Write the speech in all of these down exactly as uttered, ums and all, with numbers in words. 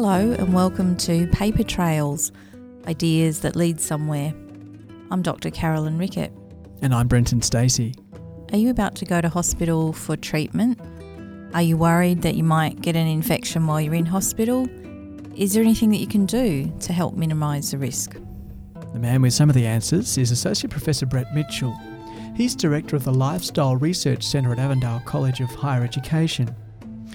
Hello and welcome to Paper Trails, Ideas that Lead Somewhere. I'm Doctor Carolyn Rickett. And I'm Brenton Stacey. Are you about to go to hospital for treatment? Are you worried that you might get an infection while you're in hospital? Is there anything that you can do to help minimise the risk? The man with some of the answers is Associate Professor Brett Mitchell. He's Director of the Lifestyle Research Centre at Avondale College of Higher Education.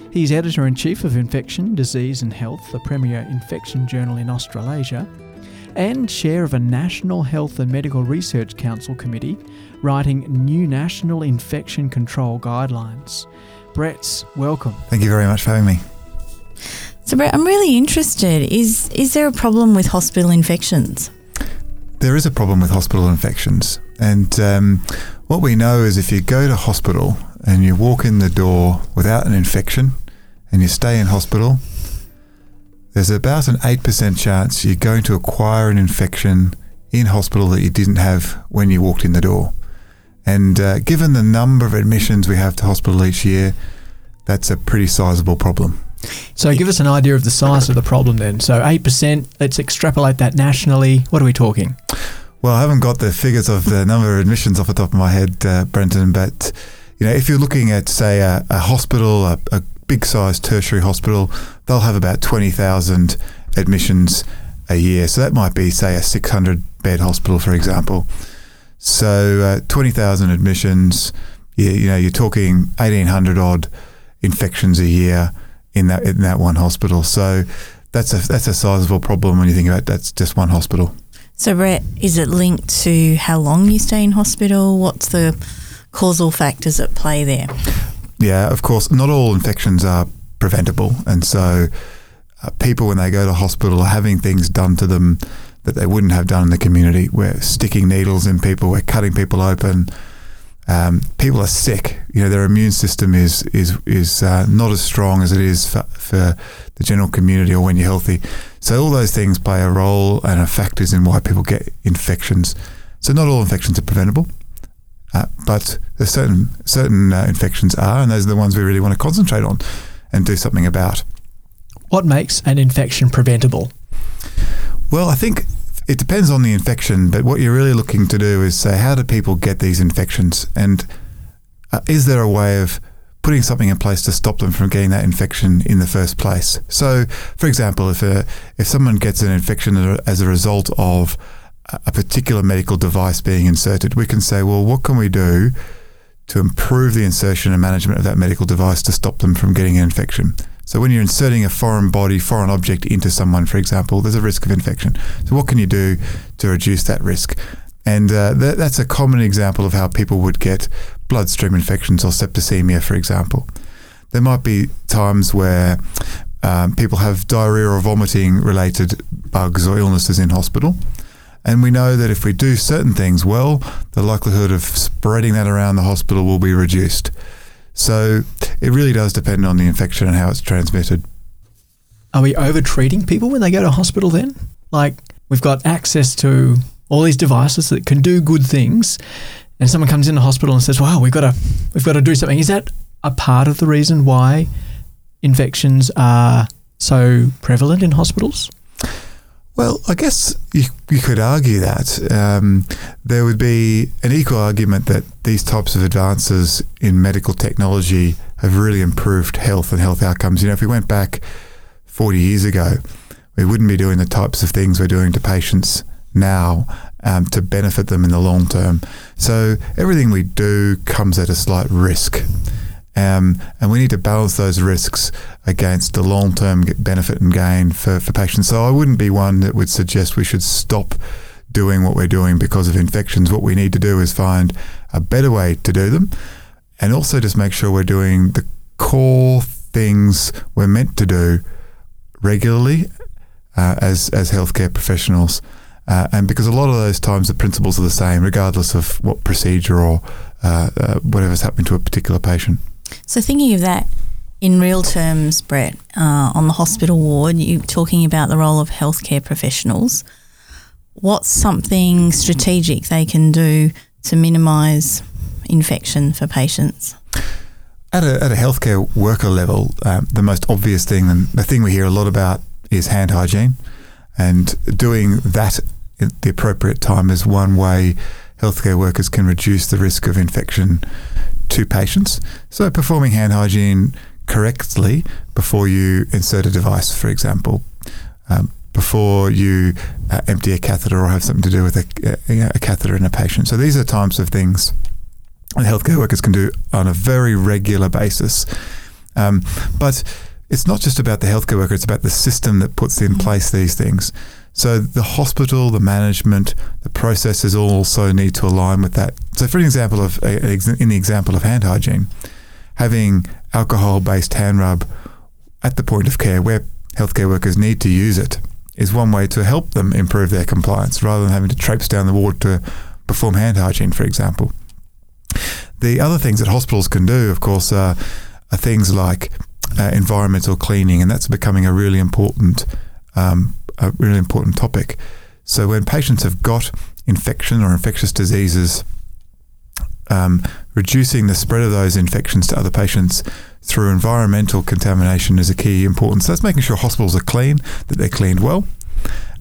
He's Editor-in-Chief of Infection, Disease and Health, the premier infection journal in Australasia, and Chair of a National Health and Medical Research Council committee writing new National Infection Control Guidelines. Brett, welcome. Thank you very much for having me. So Brett, I'm really interested. Is, is there a problem with hospital infections? There is a problem with hospital infections. And um, what we know is if you go to hospital and you walk in the door without an infection and you stay in hospital, there's about an eight percent chance you're going to acquire an infection in hospital that you didn't have when you walked in the door. And uh, given the number of admissions we have to hospital each year, that's a pretty sizable problem. So give us an idea of the size of the problem then. So eight percent, let's extrapolate that nationally. What are we talking? Well, I haven't got the figures of the number of admissions off the top of my head, uh, Brenton, but you know, if you're looking at, say, a, a hospital, a, a big-sized tertiary hospital, they'll have about twenty thousand admissions a year. So that might be, say, a six hundred bed hospital, for example. So uh, twenty thousand admissions, you, you know, you're talking eighteen hundred odd infections a year in that in that one hospital. So that's a that's a sizable problem when you think about it. That's just one hospital. So Brett, is it linked to how long you stay in hospital? What's the causal factors at play there? Yeah, of course, not all infections are preventable. And so uh, people, when they go to hospital, are having things done to them that they wouldn't have done in the community. We're sticking needles in people, we're cutting people open. Um, people are sick. You know, their immune system is is is uh, not as strong as it is for, for the general community or when you're healthy. So all those things play a role and are factors in why people get infections. So not all infections are preventable, uh, but there's certain certain uh, infections are, and those are the ones we really want to concentrate on and do something about. What makes an infection preventable? Well, I think it depends on the infection, but what you're really looking to do is say, how do people get these infections? And uh, is there a way of putting something in place to stop them from getting that infection in the first place? So, for example, if a, if someone gets an infection as a result of a particular medical device being inserted, we can say, well, what can we do to improve the insertion and management of that medical device to stop them from getting an infection? So when you're inserting a foreign body, foreign object into someone, for example, there's a risk of infection. So what can you do to reduce that risk? And uh, th- that's a common example of how people would get bloodstream infections or septicemia, for example. There might be times where um, people have diarrhea or vomiting related bugs or illnesses in hospital. And we know that if we do certain things well, the likelihood of spreading that around the hospital will be reduced. So it really does depend on the infection and how it's transmitted. Are we over-treating people when they go to hospital then? Like, we've got access to all these devices that can do good things, and someone comes into hospital and says, wow, we've got to, we've got to do something. Is that a part of the reason why infections are so prevalent in hospitals? Well, I guess you, you could argue that. Um, there would be an equal argument that these types of advances in medical technology have really improved health and health outcomes. You know, if we went back forty years ago, we wouldn't be doing the types of things we're doing to patients now um, to benefit them in the long term. So everything we do comes at a slight risk. Um, and we need to balance those risks against the long-term benefit and gain for, for patients. So I wouldn't be one that would suggest we should stop doing what we're doing because of infections. What we need to do is find a better way to do them and also just make sure we're doing the core things we're meant to do regularly uh, as, as healthcare professionals. Uh, and because a lot of those times the principles are the same, regardless of what procedure or uh, uh, whatever's happening to a particular patient. So thinking of that in real terms, Brett, uh, on the hospital ward, you're talking about the role of healthcare professionals. What's something strategic they can do to minimise infection for patients? At a, at a healthcare worker level, uh, the most obvious thing, and the thing we hear a lot about is hand hygiene. And doing that at the appropriate time is one way healthcare workers can reduce the risk of infection to patients. So performing hand hygiene correctly before you insert a device, for example, um, before you uh, empty a catheter or have something to do with a, you know, a catheter in a patient. So these are types of things that healthcare workers can do on a very regular basis. Um, but it's not just about the healthcare worker, it's about the system that puts in place these things. So the hospital, the management, the processes all also need to align with that. So for an example of, in the example of hand hygiene, having alcohol-based hand rub at the point of care where healthcare workers need to use it is one way to help them improve their compliance rather than having to traipse down the ward to perform hand hygiene, for example. The other things that hospitals can do, of course, are, are things like uh, environmental cleaning, and that's becoming a really important um a really important topic. So when patients have got infection or infectious diseases, um, reducing the spread of those infections to other patients through environmental contamination is a key importance. So that's making sure hospitals are clean, that they're cleaned well,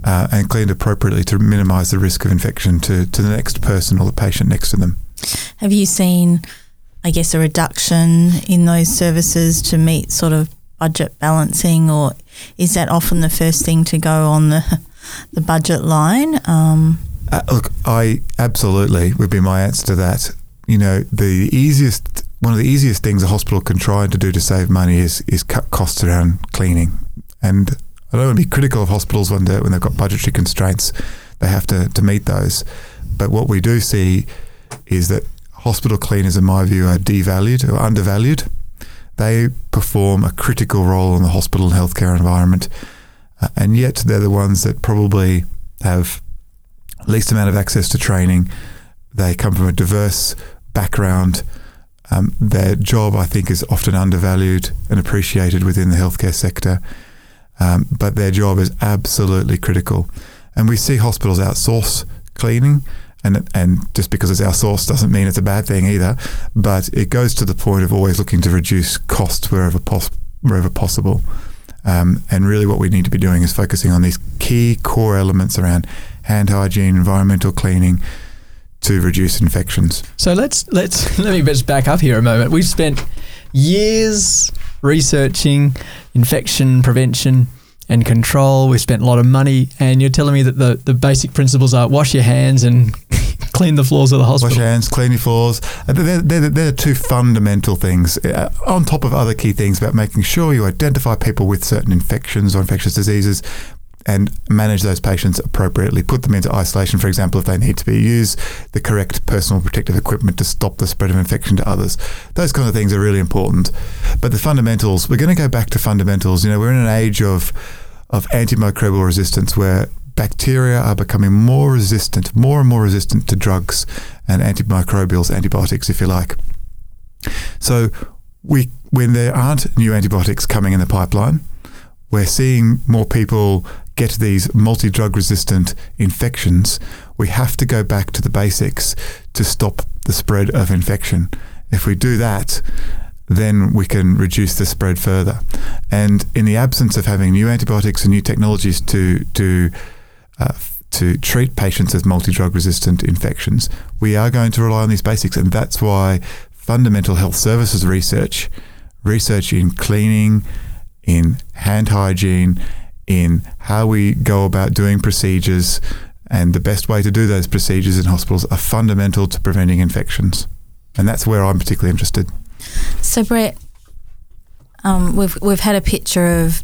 uh, and cleaned appropriately to minimise the risk of infection to, to the next person or the patient next to them. Have you seen, I guess, a reduction in those services to meet sort of budget balancing, or is that often the first thing to go on the the budget line? Um. Uh, look, I absolutely would be my answer to that. You know, the easiest, one of the easiest things a hospital can try to do to save money is is cut costs around cleaning. And I don't want to be critical of hospitals when when they've got budgetary constraints, they have to, to meet those. But what we do see is that hospital cleaners, in my view, are devalued or undervalued. They perform a critical role in the hospital and healthcare environment, uh, and yet they're the ones that probably have least amount of access to training. They come from a diverse background. Um, their job, I think, is often undervalued and appreciated within the healthcare sector, um, but their job is absolutely critical. And we see hospitals outsource cleaning. And and just because it's outsourced doesn't mean it's a bad thing either, but it goes to the point of always looking to reduce costs wherever, pos- wherever possible. Um, and really what we need to be doing is focusing on these key core elements around hand hygiene, environmental cleaning, to reduce infections. So let's let's let me just back up here a moment. We've spent years researching infection prevention and control. We've spent a lot of money, and you're telling me that the, the basic principles are wash your hands and clean the floors of the hospital. Wash your hands, clean your floors. They're, they're, they're two fundamental things, uh, on top of other key things about making sure you identify people with certain infections or infectious diseases and manage those patients appropriately. Put them into isolation, for example, if they need to be. Use the correct personal protective equipment to stop the spread of infection to others. Those kind of things are really important. But the fundamentals, we're going to go back to fundamentals. You know, we're in an age of of antimicrobial resistance where bacteria are becoming more resistant, more and more resistant to drugs and antimicrobials, antibiotics, if you like. So we, when there aren't new antibiotics coming in the pipeline, we're seeing more people get these multi-drug resistant infections. We have to go back to the basics to stop the spread of infection. If we do that, then we can reduce the spread further. And in the absence of having new antibiotics and new technologies to to uh, to treat patients as multi-drug resistant infections, we are going to rely on these basics. And that's why fundamental health services research, research in cleaning, in hand hygiene, in how we go about doing procedures and the best way to do those procedures in hospitals, are fundamental to preventing infections. And that's where I'm particularly interested. So Brett, um, we've we've had a picture of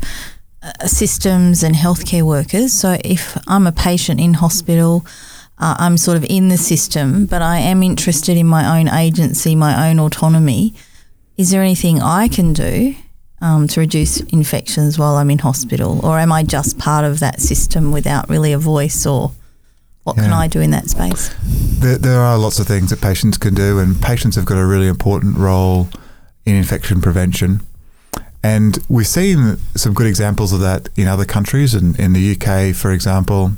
uh, systems and healthcare workers. So if I'm a patient in hospital, uh, I'm sort of in the system, but I am interested in my own agency, my own autonomy. Is there anything I can do Um, to reduce infections while I'm in hospital, or am I just part of that system without really a voice, or what yeah. can I do in that space? There, there are lots of things that patients can do, and patients have got a really important role in infection prevention. And we've seen some good examples of that in other countries, and in the U K, for example,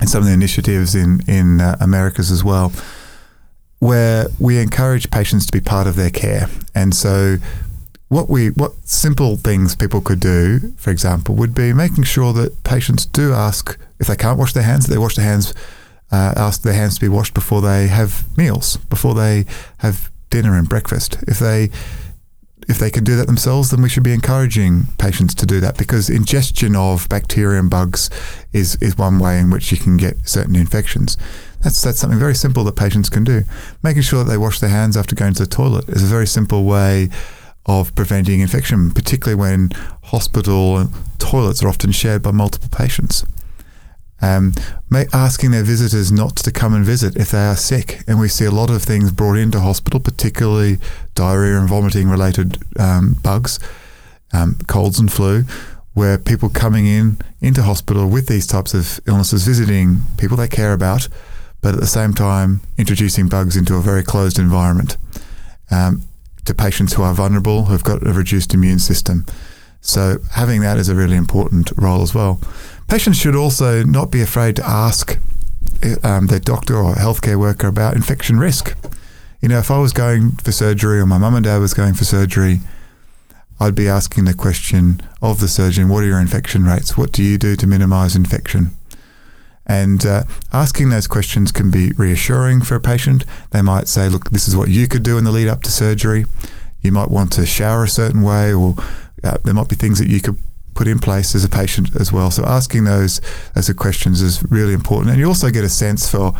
and some of the initiatives in, in uh, Americas as well, where we encourage patients to be part of their care. And so what we what simple things people could do, for example, would be making sure that patients do ask, if they can't wash their hands, they wash their hands, uh, ask their hands to be washed before they have meals, before they have dinner and breakfast. If they if they can do that themselves, then we should be encouraging patients to do that, because ingestion of bacteria and bugs is, is one way in which you can get certain infections. That's that's something very simple that patients can do. Making sure that they wash their hands after going to the toilet is a very simple way of preventing infection, particularly when hospital toilets are often shared by multiple patients. Um, asking their visitors not to come and visit if they are sick, and we see a lot of things brought into hospital, particularly diarrhea and vomiting related um, bugs, um, colds and flu, where people coming in into hospital with these types of illnesses, visiting people they care about, but at the same time introducing bugs into a very closed environment um, to patients who are vulnerable, who've got a reduced immune system. So having that is a really important role as well. Patients should also not be afraid to ask um, their doctor or healthcare worker about infection risk. You know, if I was going for surgery or my mum and dad was going for surgery, I'd be asking the question of the surgeon, what are your infection rates? What do you do to minimise infection? And uh, asking those questions can be reassuring for a patient. They might say, look, this is what you could do in the lead up to surgery. You might want to shower a certain way, or uh, there might be things that you could put in place as a patient as well. So asking those, those questions is really important. And you also get a sense for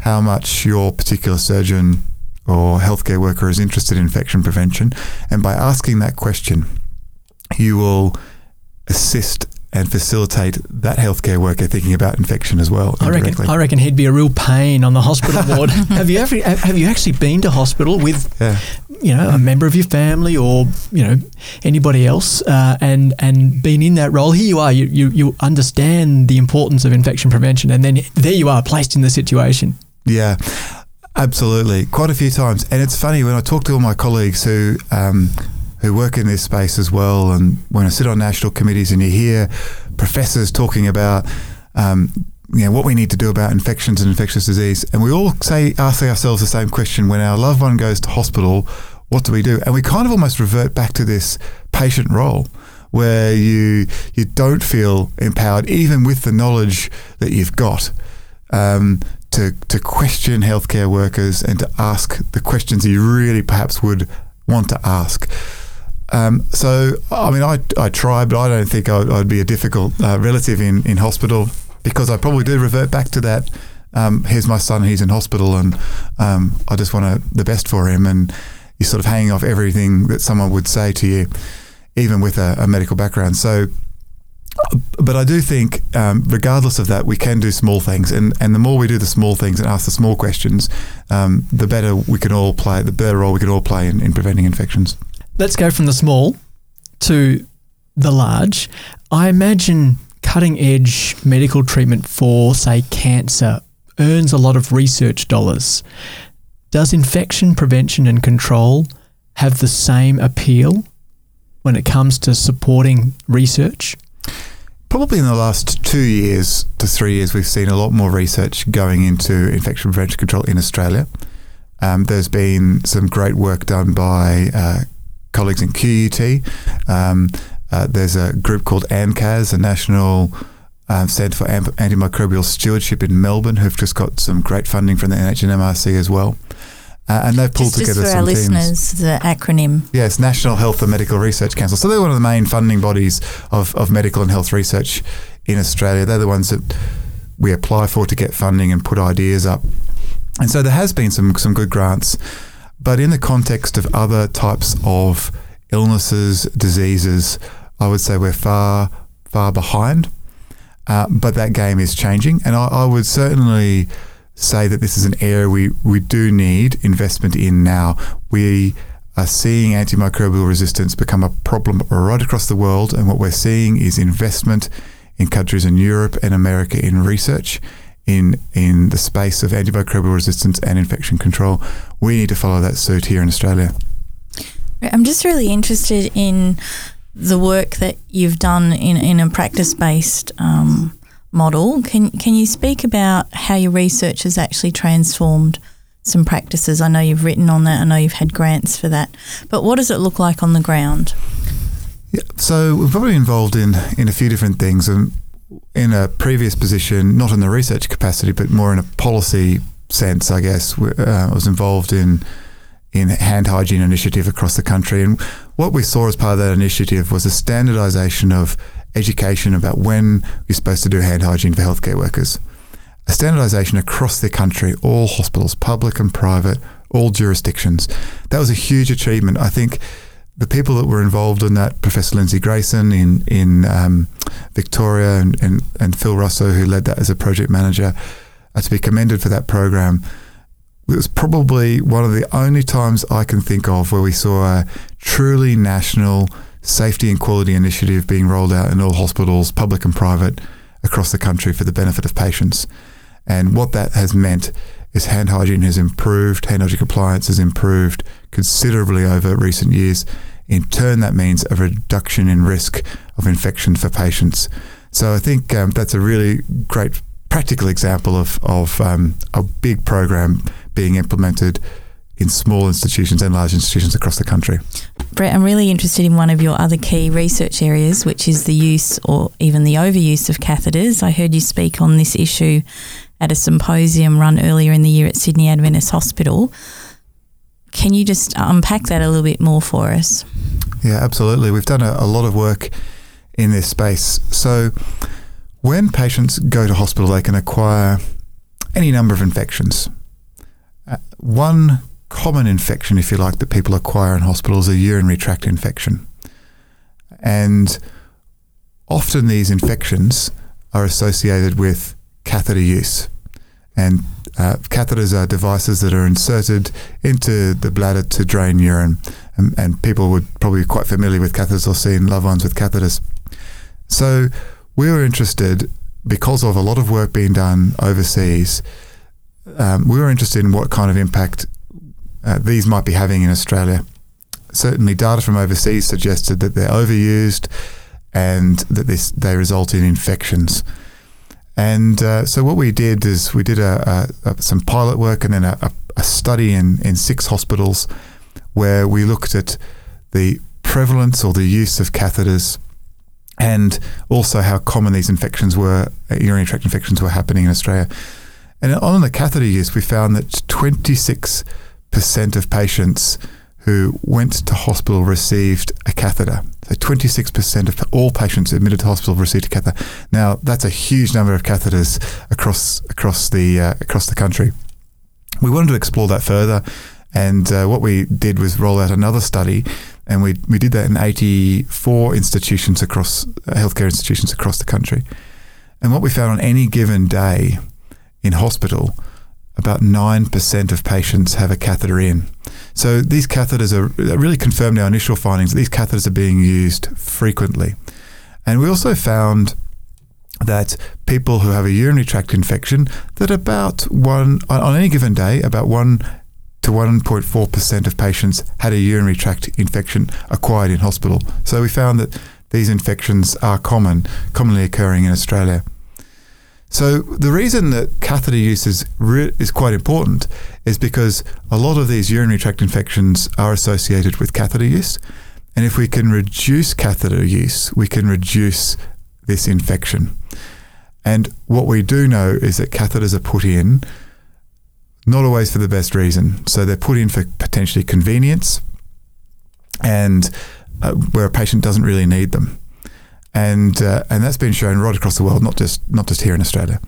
how much your particular surgeon or healthcare worker is interested in infection prevention. And by asking that question, you will assist and facilitate that healthcare worker thinking about infection as well. I reckon, I reckon he'd be a real pain on the hospital ward. Have you ever, have you actually been to hospital with, yeah. you know, a member of your family or, you know, anybody else uh, and and been in that role? Here you are, you, you, you understand the importance of infection prevention, and then there you are placed in the situation. Yeah, absolutely. Quite a few times. And it's funny, when I talk to all my colleagues who um, who work in this space as well, and when I sit on national committees and you hear professors talking about um, you know, what we need to do about infections and infectious disease, and we all say ask ourselves the same question: when our loved one goes to hospital, what do we do? And we kind of almost revert back to this patient role, where you you don't feel empowered, even with the knowledge that you've got, um, to to question healthcare workers and to ask the questions that you really perhaps would want to ask. Um, so, I mean, I, I try, but I don't think I'd, I'd be a difficult uh, relative in, in hospital, because I probably do revert back to that. Um, here's my son, he's in hospital, and um, I just want to, the best for him. And you're sort of hanging off everything that someone would say to you, even with a, a medical background. So, but I do think, um, regardless of that, we can do small things. And, and the more we do the small things and ask the small questions, um, the better we can all play, the better role we can all play in, in preventing infections. Let's go from the small to the large. I imagine cutting edge medical treatment for, say, cancer earns a lot of research dollars. Does infection prevention and control have the same appeal when it comes to supporting research? Probably in the last two years to three years, we've seen a lot more research going into infection prevention control in Australia. Um, there's been some great work done by uh, colleagues in Q U T. Um, uh, there's a group called ANCAS, a National um, Centre for Amp- Antimicrobial Stewardship in Melbourne, who've just got some great funding from the N H and M R C as well. Uh, and they've pulled just, together just some teams. Just for our listeners, the acronym. Yes, National Health and Medical Research Council. So they're one of the main funding bodies of, of medical and health research in Australia. They're the ones that we apply for to get funding and put ideas up. And so there has been some some good grants, but in the context of other types of illnesses, diseases, I would say we're far, far behind. Uh, but that game is changing. And I, I would certainly say that this is an area we, we do need investment in now. We are seeing antimicrobial resistance become a problem right across the world, and what we're seeing is investment in countries in Europe and America in research in in the space of antimicrobial resistance and infection control. We need to follow that suit here in Australia. I'm just really interested in the work that you've done in, in a practice-based um model. Can can you speak about how your research has actually transformed some practices? I know you've written on that. I know you've had grants for that. But what does it look like on the ground? Yeah, so we're probably involved in, in a few different things. And in a previous position, not in the research capacity, but more in a policy sense, I guess, we, uh, I was involved in in hand hygiene initiative across the country. And what we saw as part of that initiative was a standardisation of education about when you're supposed to do hand hygiene for healthcare workers. A standardisation across the country, all hospitals, public and private, all jurisdictions. That was a huge achievement. I think the people that were involved in that, Professor Lindsay Grayson in in um, Victoria and, and, and Phil Russo, who led that as a project manager, are to be commended for that program. It was probably one of the only times I can think of where we saw a truly national safety and quality initiative being rolled out in all hospitals, public and private, across the country for the benefit of patients. And what that has meant is hand hygiene has improved, hand hygiene compliance has improved considerably over recent years. In turn, that means a reduction in risk of infection for patients. So I think um, that's a really great practical example of, of um, a big program being implemented in small institutions and large institutions across the country. Brett, I'm really interested in one of your other key research areas, which is the use or even the overuse of catheters. I heard you speak on this issue at a symposium run earlier in the year at Sydney Adventist Hospital. Can you just unpack that a little bit more for us? Yeah, absolutely. We've done a, a lot of work in this space. So when patients go to hospital, they can acquire any number of infections. Uh, one common infection, if you like, that people acquire in hospitals is a urinary tract infection. And often these infections are associated with catheter use. And uh, catheters are devices that are inserted into the bladder to drain urine. And, and people would probably be quite familiar with catheters or seeing loved ones with catheters. So we were interested, because of a lot of work being done overseas, um, we were interested in what kind of impact Uh, these might be having in Australia. Certainly data from overseas suggested that they're overused and that this, they result in infections. And uh, so what we did is we did a, a, a, some pilot work and then a, a study in, in six hospitals where we looked at the prevalence or the use of catheters and also how common these infections were, urinary tract infections were happening in Australia. And on the catheter use, we found that twenty-six percent of patients who went to hospital received a catheter. So twenty-six percent of all patients admitted to hospital received a catheter. Now that's a huge number of catheters across across the uh, across the country. We wanted to explore that further, and uh, what we did was roll out another study, and we we did that in eighty-four institutions across uh, healthcare institutions across the country. And what we found on any given day in hospital, about nine percent of patients have a catheter in. So these catheters are really confirmed our initial findings. These catheters are being used frequently. And we also found that people who have a urinary tract infection, that about one, on any given day, about one to one point four percent of patients had a urinary tract infection acquired in hospital. So we found that these infections are common, commonly occurring in Australia. So the reason that catheter use is, re- is quite important is because a lot of these urinary tract infections are associated with catheter use. And if we can reduce catheter use, we can reduce this infection. And what we do know is that catheters are put in not always for the best reason. So they're put in for potentially convenience and uh, where a patient doesn't really need them. And uh, and that's been shown right across the world, not just not just here in Australia.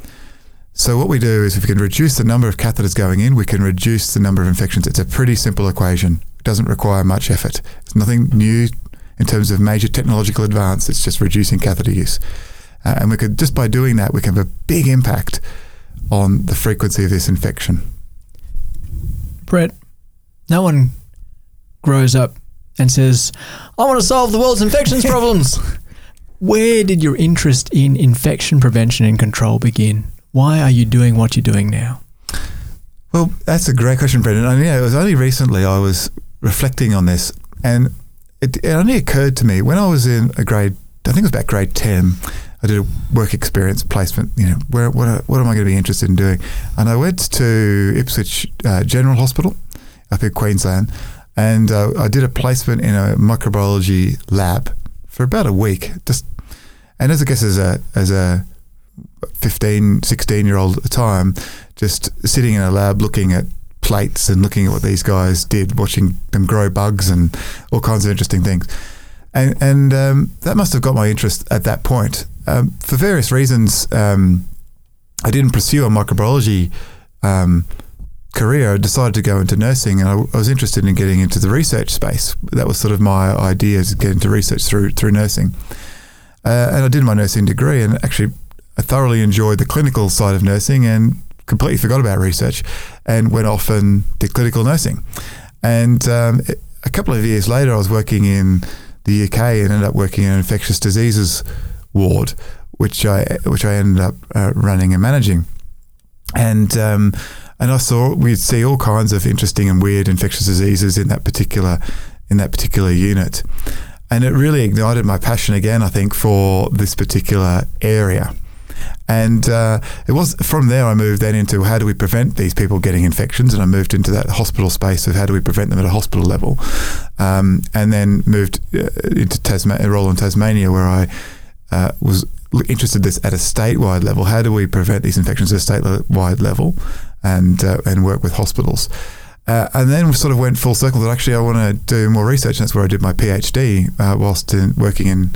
So what we do is if we can reduce the number of catheters going in, we can reduce the number of infections. It's a pretty simple equation. It doesn't require much effort. It's nothing new in terms of major technological advance. It's just reducing catheter use. Uh, and we could, just by doing that, we can have a big impact on the frequency of this infection. Brett, no one grows up and says, I want to solve the world's infections problems. Where did your interest in infection prevention and control begin? Why are you doing what you're doing now? Well, that's a great question, Brendan. I mean, yeah, it was only recently I was reflecting on this, and it, it only occurred to me when I was in a grade, I think it was about grade ten, I did a work experience placement, you know, where what, what am I going to be interested in doing? And I went to Ipswich uh, General Hospital up in Queensland, and uh, I did a placement in a microbiology lab for about a week. Just, and as I guess as a as a fifteen, sixteen year old at the time, just sitting in a lab looking at plates and looking at what these guys did, watching them grow bugs and all kinds of interesting things. And, and um, that must have got my interest at that point. Um, for various reasons, um, I didn't pursue a microbiology um, career. I decided to go into nursing, and I, I was interested in getting into the research space. That was sort of my idea, to get into research through through nursing. Uh, and I did my nursing degree, and actually I thoroughly enjoyed the clinical side of nursing and completely forgot about research, and went off and did clinical nursing. And um, a couple of years later, I was working in the U K and ended up working in an infectious diseases ward, which I which I ended up uh, running and managing. And um, and I saw we'd see all kinds of interesting and weird infectious diseases in that particular in that particular unit, and it really ignited my passion again, I think, for this particular area. And uh, it was from there I moved then into how do we prevent these people getting infections, and I moved into that hospital space of how do we prevent them at a hospital level, um, and then moved into Tasmania, role in Tasmania, where I uh, was interested in this at a statewide level. How do we prevent these infections at a statewide level, and uh, and work with hospitals? Uh, and then we sort of went full circle that actually I want to do more research, and that's where I did my PhD uh, whilst in, working in.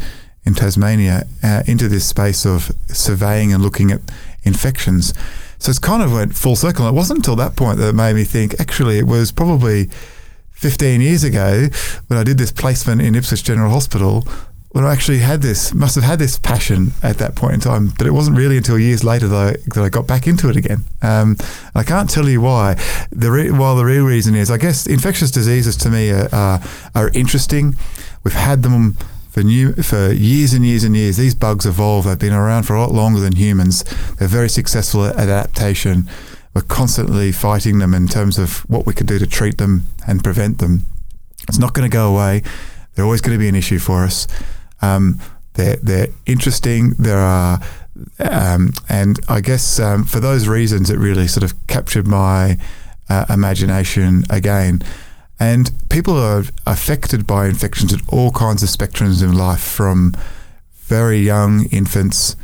in Tasmania, uh, into this space of surveying and looking at infections. So it's kind of went full circle. And it wasn't until that point that it made me think, actually, it was probably fifteen years ago when I did this placement in Ipswich General Hospital, when I actually had this, must have had this passion at that point in time. But it wasn't really until years later that I, that I got back into it again. Um, I can't tell you why. The re- while the real reason is, I guess, infectious diseases to me are, are, are interesting. We've had them For new, for years and years and years. These bugs evolve. They've been around for a lot longer than humans. They're very successful at adaptation. We're constantly fighting them in terms of what we can do to treat them and prevent them. It's not going to go away. They're always going to be an issue for us. Um, they're, they're interesting. There are, um, and I guess um, for those reasons, it really sort of captured my uh, imagination again. And people are affected by infections at all kinds of spectrums in life, from very young infants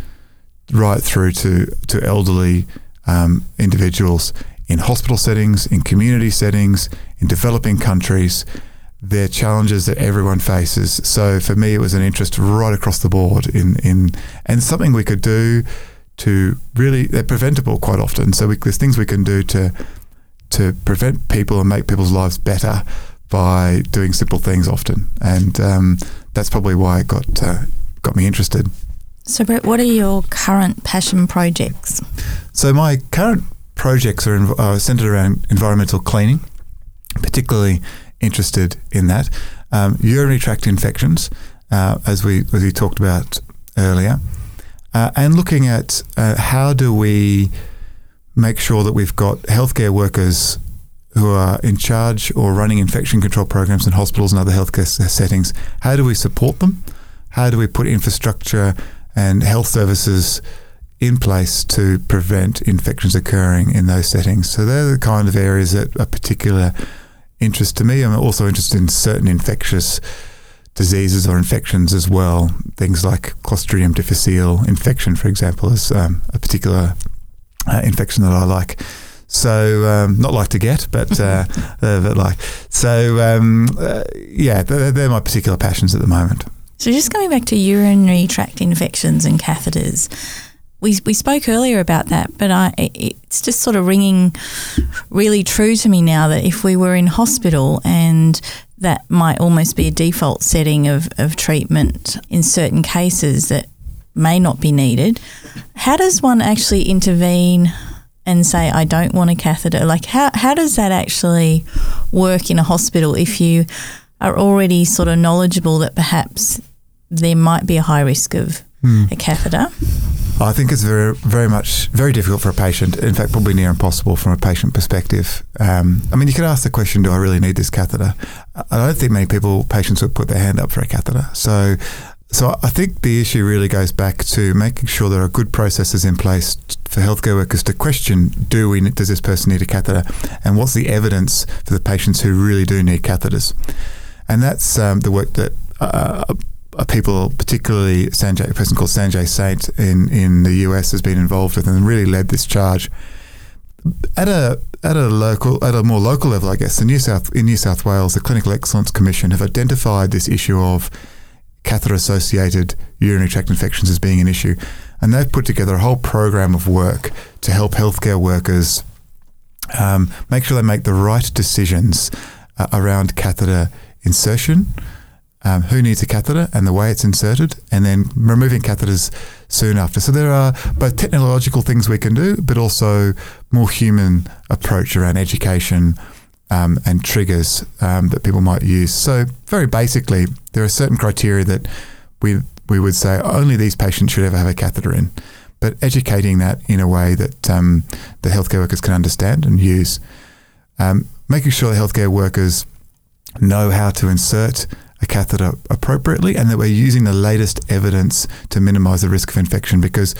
right through to, to elderly um, individuals in hospital settings, in community settings, in developing countries. They're challenges that everyone faces. So for me, it was an interest right across the board in, in and something we could do to really, they're preventable quite often. So we, there's things we can do to to prevent people and make people's lives better by doing simple things often. And um, that's probably why it got, uh, got me interested. So Brett, what are your current passion projects? So my current projects are, inv- are centred around environmental cleaning, particularly interested in that. Um, urinary tract infections, uh, as we as we talked about earlier, uh, and looking at uh, how do we make sure that we've got healthcare workers who are in charge or running infection control programs in hospitals and other healthcare settings. How do we support them? How do we put infrastructure and health services in place to prevent infections occurring in those settings? So they're the kind of areas that are particular interest to me. I'm also interested in certain infectious diseases or infections as well. Things like Clostridium difficile infection, for example, is um, a particular Uh, infection that I like, so um, not like to get, but uh, uh, but like so um, uh, yeah, they're, they're my particular passions at the moment. So just going back to urinary tract infections and catheters, we we spoke earlier about that, but I it's just sort of ringing really true to me now that if we were in hospital, and that might almost be a default setting of of treatment in certain cases that may not be needed. How does one actually intervene and say, I don't want a catheter? Like, how, how does that actually work in a hospital if you are already sort of knowledgeable that perhaps there might be a high risk of hmm. a catheter? I think it's very, very much, very difficult for a patient. In fact, probably near impossible from a patient perspective. Um, I mean, you could ask the question, do I really need this catheter? I don't think many people, patients would put their hand up for a catheter. So So I think the issue really goes back to making sure there are good processes in place for healthcare workers to question, do we does this person need a catheter, and what's the evidence for the patients who really do need catheters? And that's um, the work that uh, people, particularly Sanjay, a person called Sanjay Saint in, in the U S, has been involved with and really led this charge. At a at a local at a more local level, I guess, the New South in New South Wales, the Clinical Excellence Commission have identified this issue of catheter-associated urinary tract infections as being an issue, and they've put together a whole program of work to help healthcare workers um, make sure they make the right decisions uh, around catheter insertion, um, who needs a catheter and the way it's inserted, and then removing catheters soon after. So there are both technological things we can do, but also more human approach around education Um, and triggers um, that people might use. So very basically, there are certain criteria that we we would say only these patients should ever have a catheter in, but educating that in a way that um, the healthcare workers can understand and use. Um, making sure the healthcare workers know how to insert a catheter appropriately, and that we're using the latest evidence to minimise the risk of infection, because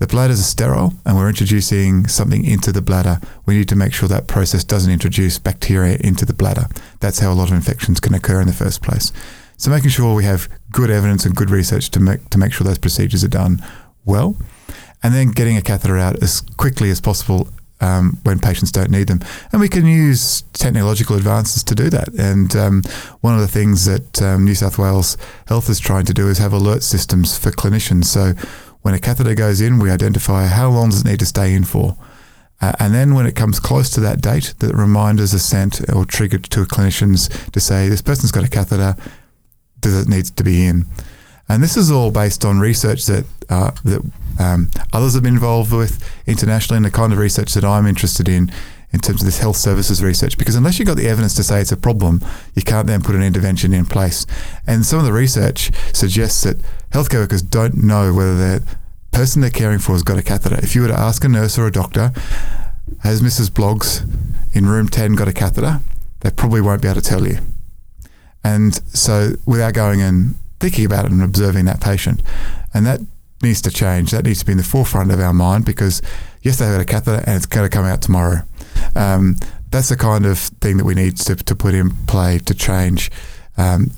the bladders are sterile and we're introducing something into the bladder. We need to make sure that process doesn't introduce bacteria into the bladder. That's how a lot of infections can occur in the first place. So making sure we have good evidence and good research to make to make sure those procedures are done well. And then getting a catheter out as quickly as possible um, when patients don't need them. And we can use technological advances to do that. And um, one of the things that um, New South Wales Health is trying to do is have alert systems for clinicians. So when a catheter goes in, we identify how long does it need to stay in for. Uh, and then when it comes close to that date, the reminders are sent or triggered to clinicians to say, this person's got a catheter, does it need to be in? And this is all based on research that uh, that um, others have been involved with internationally, and the kind of research that I'm interested in, in terms of this health services research, because unless you've got the evidence to say it's a problem, you can't then put an intervention in place. And some of the research suggests that healthcare workers don't know whether the person they're caring for has got a catheter. If you were to ask a nurse or a doctor, has Missus Bloggs in room ten got a catheter? They probably won't be able to tell you. And so without going and thinking about it and observing that patient, and that needs to change. That needs to be in the forefront of our mind, because yes, they've got a catheter and it's going to come out tomorrow. Um, that's the kind of thing that we need to, to put in play to change. Um,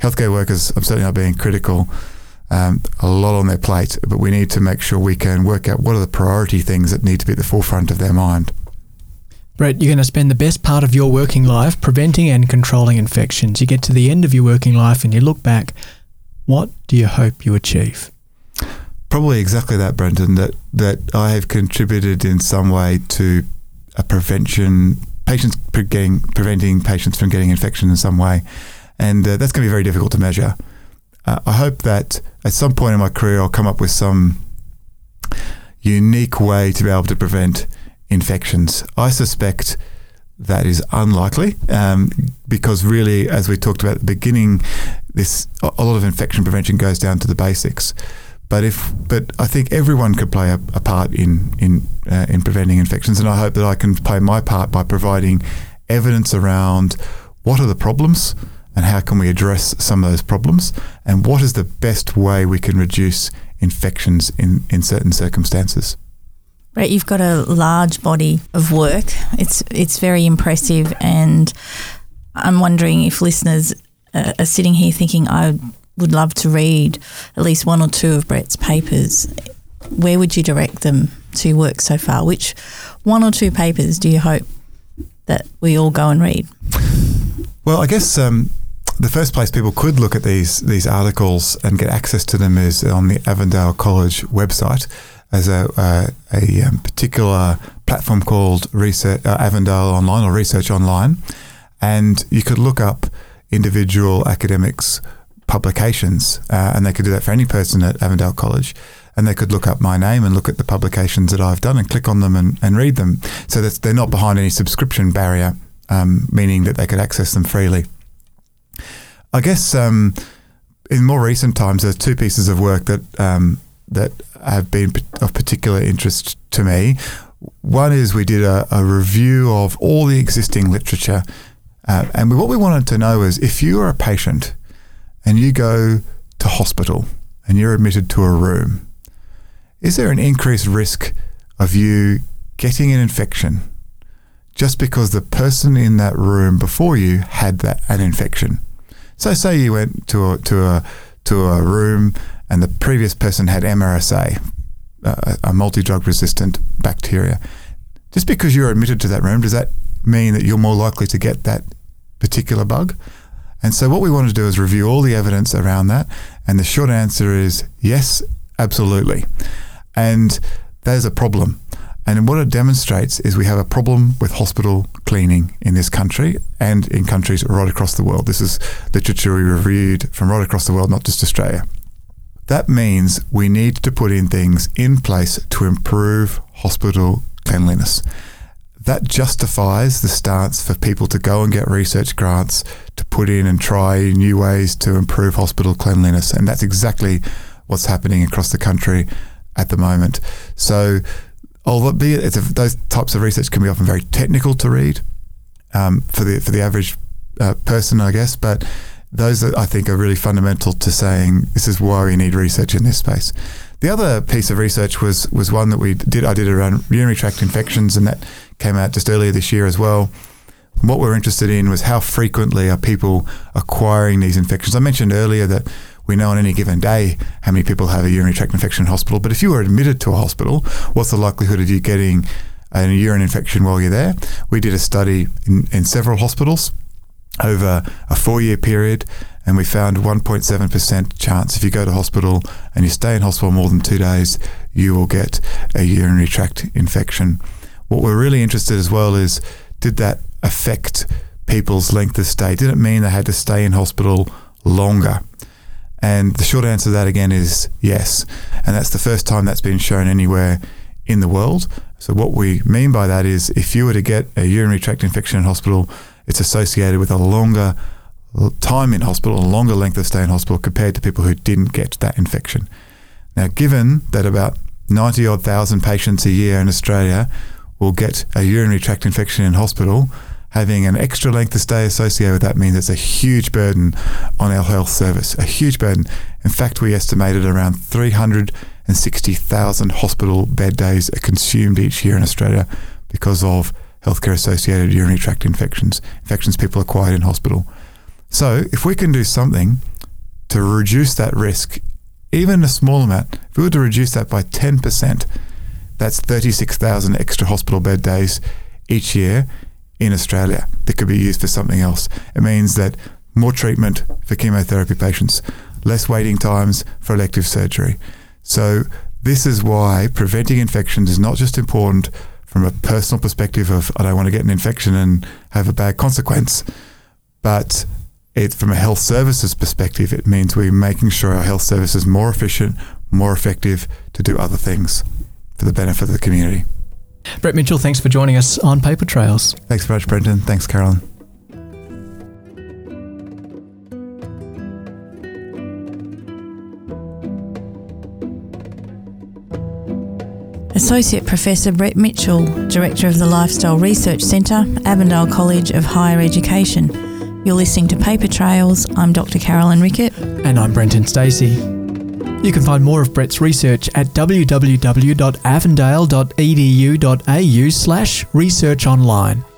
healthcare workers, I'm certainly not being critical, um, a lot on their plate, but we need to make sure we can work out what are the priority things that need to be at the forefront of their mind. Brett, you're going to spend the best part of your working life preventing and controlling infections. You get to the end of your working life and you look back. What do you hope you achieve? Probably exactly that, Brenton, that, that I have contributed in some way to a prevention, patients pre- getting, preventing patients from getting infection in some way. And uh, that's going to be very difficult to measure. Uh, I hope that at some point in my career, I'll come up with some unique way to be able to prevent infections. I suspect that is unlikely um, because really, as we talked about at the beginning, this a lot of infection prevention goes down to the basics. But if, but I think everyone could play a, a part in in uh, in preventing infections, and I hope that I can play my part by providing evidence around what are the problems and how can we address some of those problems, and what is the best way we can reduce infections in, in certain circumstances. Brett, you've got a large body of work. It's it's very impressive, and I'm wondering if listeners are sitting here thinking, I would love to read at least one or two of Brett's papers. Where would you direct them to work so far? Which one or two papers do you hope that we all go and read? Well, I guess um, the first place people could look at these these articles and get access to them is on the Avondale College website. As a, uh, a um, particular platform called Research uh, Avondale Online or Research Online, and you could look up individual academics' publications, uh, and they could do that for any person at Avondale College, and they could look up my name and look at the publications that I've done and click on them and, and read them. So that's, they're not behind any subscription barrier, um, meaning that they could access them freely. I guess um, in more recent times, there's two pieces of work that um, that have been of particular interest to me. One is we did a, a review of all the existing literature, uh, and what we wanted to know is if you are a patient and you go to hospital and you're admitted to a room, is there an increased risk of you getting an infection just because the person in that room before you had that an infection? So say you went to a, to a, to a room and the previous person had M R S A, a, a multi-drug resistant bacteria. Just because you're admitted to that room, does that mean that you're more likely to get that particular bug? And so what we want to do is review all the evidence around that. And the short answer is yes, absolutely. And that is a problem. And what it demonstrates is we have a problem with hospital cleaning in this country and in countries right across the world. This is literature we reviewed from right across the world, not just Australia. That means we need to put in things in place to improve hospital cleanliness. That justifies the stance for people to go and get research grants to put in and try new ways to improve hospital cleanliness. And that's exactly what's happening across the country at the moment. So although be it, it's a, those types of research can be often very technical to read um, for the for the average uh, person, I guess, but those that I think are really fundamental to saying this is why we need research in this space. The other piece of research was was one that we did I did around urinary tract infections, and that came out just earlier this year as well. And what we're interested in was how frequently are people acquiring these infections. I mentioned earlier that we know on any given day how many people have a urinary tract infection in hospital, but if you were admitted to a hospital, what's the likelihood of you getting a urine infection while you're there? We did a study in, in several hospitals over a four-year period, and we found one point seven percent chance if you go to hospital and you stay in hospital more than two days, you will get a urinary tract infection. What we're really interested in as well is, did that affect people's length of stay? Did it mean they had to stay in hospital longer? And the short answer to that again is yes. And that's the first time that's been shown anywhere in the world. So what we mean by that is, if you were to get a urinary tract infection in hospital, it's associated with a longer time in hospital, a longer length of stay in hospital compared to people who didn't get that infection. Now, given that about ninety odd thousand patients a year in Australia will get a urinary tract infection in hospital, having an extra length of stay associated with that means it's a huge burden on our health service, a huge burden. In fact, we estimated around three hundred sixty thousand hospital bed days are consumed each year in Australia because of healthcare-associated urinary tract infections, infections people acquired in hospital. So if we can do something to reduce that risk, even a small amount, if we were to reduce that by ten percent, that's thirty-six thousand extra hospital bed days each year in Australia that could be used for something else. It means that more treatment for chemotherapy patients, less waiting times for elective surgery. So this is why preventing infections is not just important from a personal perspective of I don't want to get an infection and have a bad consequence, but it's from a health services perspective, it means we're making sure our health service is more efficient, more effective to do other things for the benefit of the community. Brett Mitchell, thanks for joining us on Paper Trails. Thanks very much, Brenton. Thanks, Carolyn. Associate Professor Brett Mitchell, Director of the Lifestyle Research Centre, Avondale College of Higher Education. You're listening to Paper Trails. I'm Doctor Carolyn Rickett. And I'm Brenton Stacey. You can find more of Brett's research at w w w dot avondale dot e d u dot a u slash research online.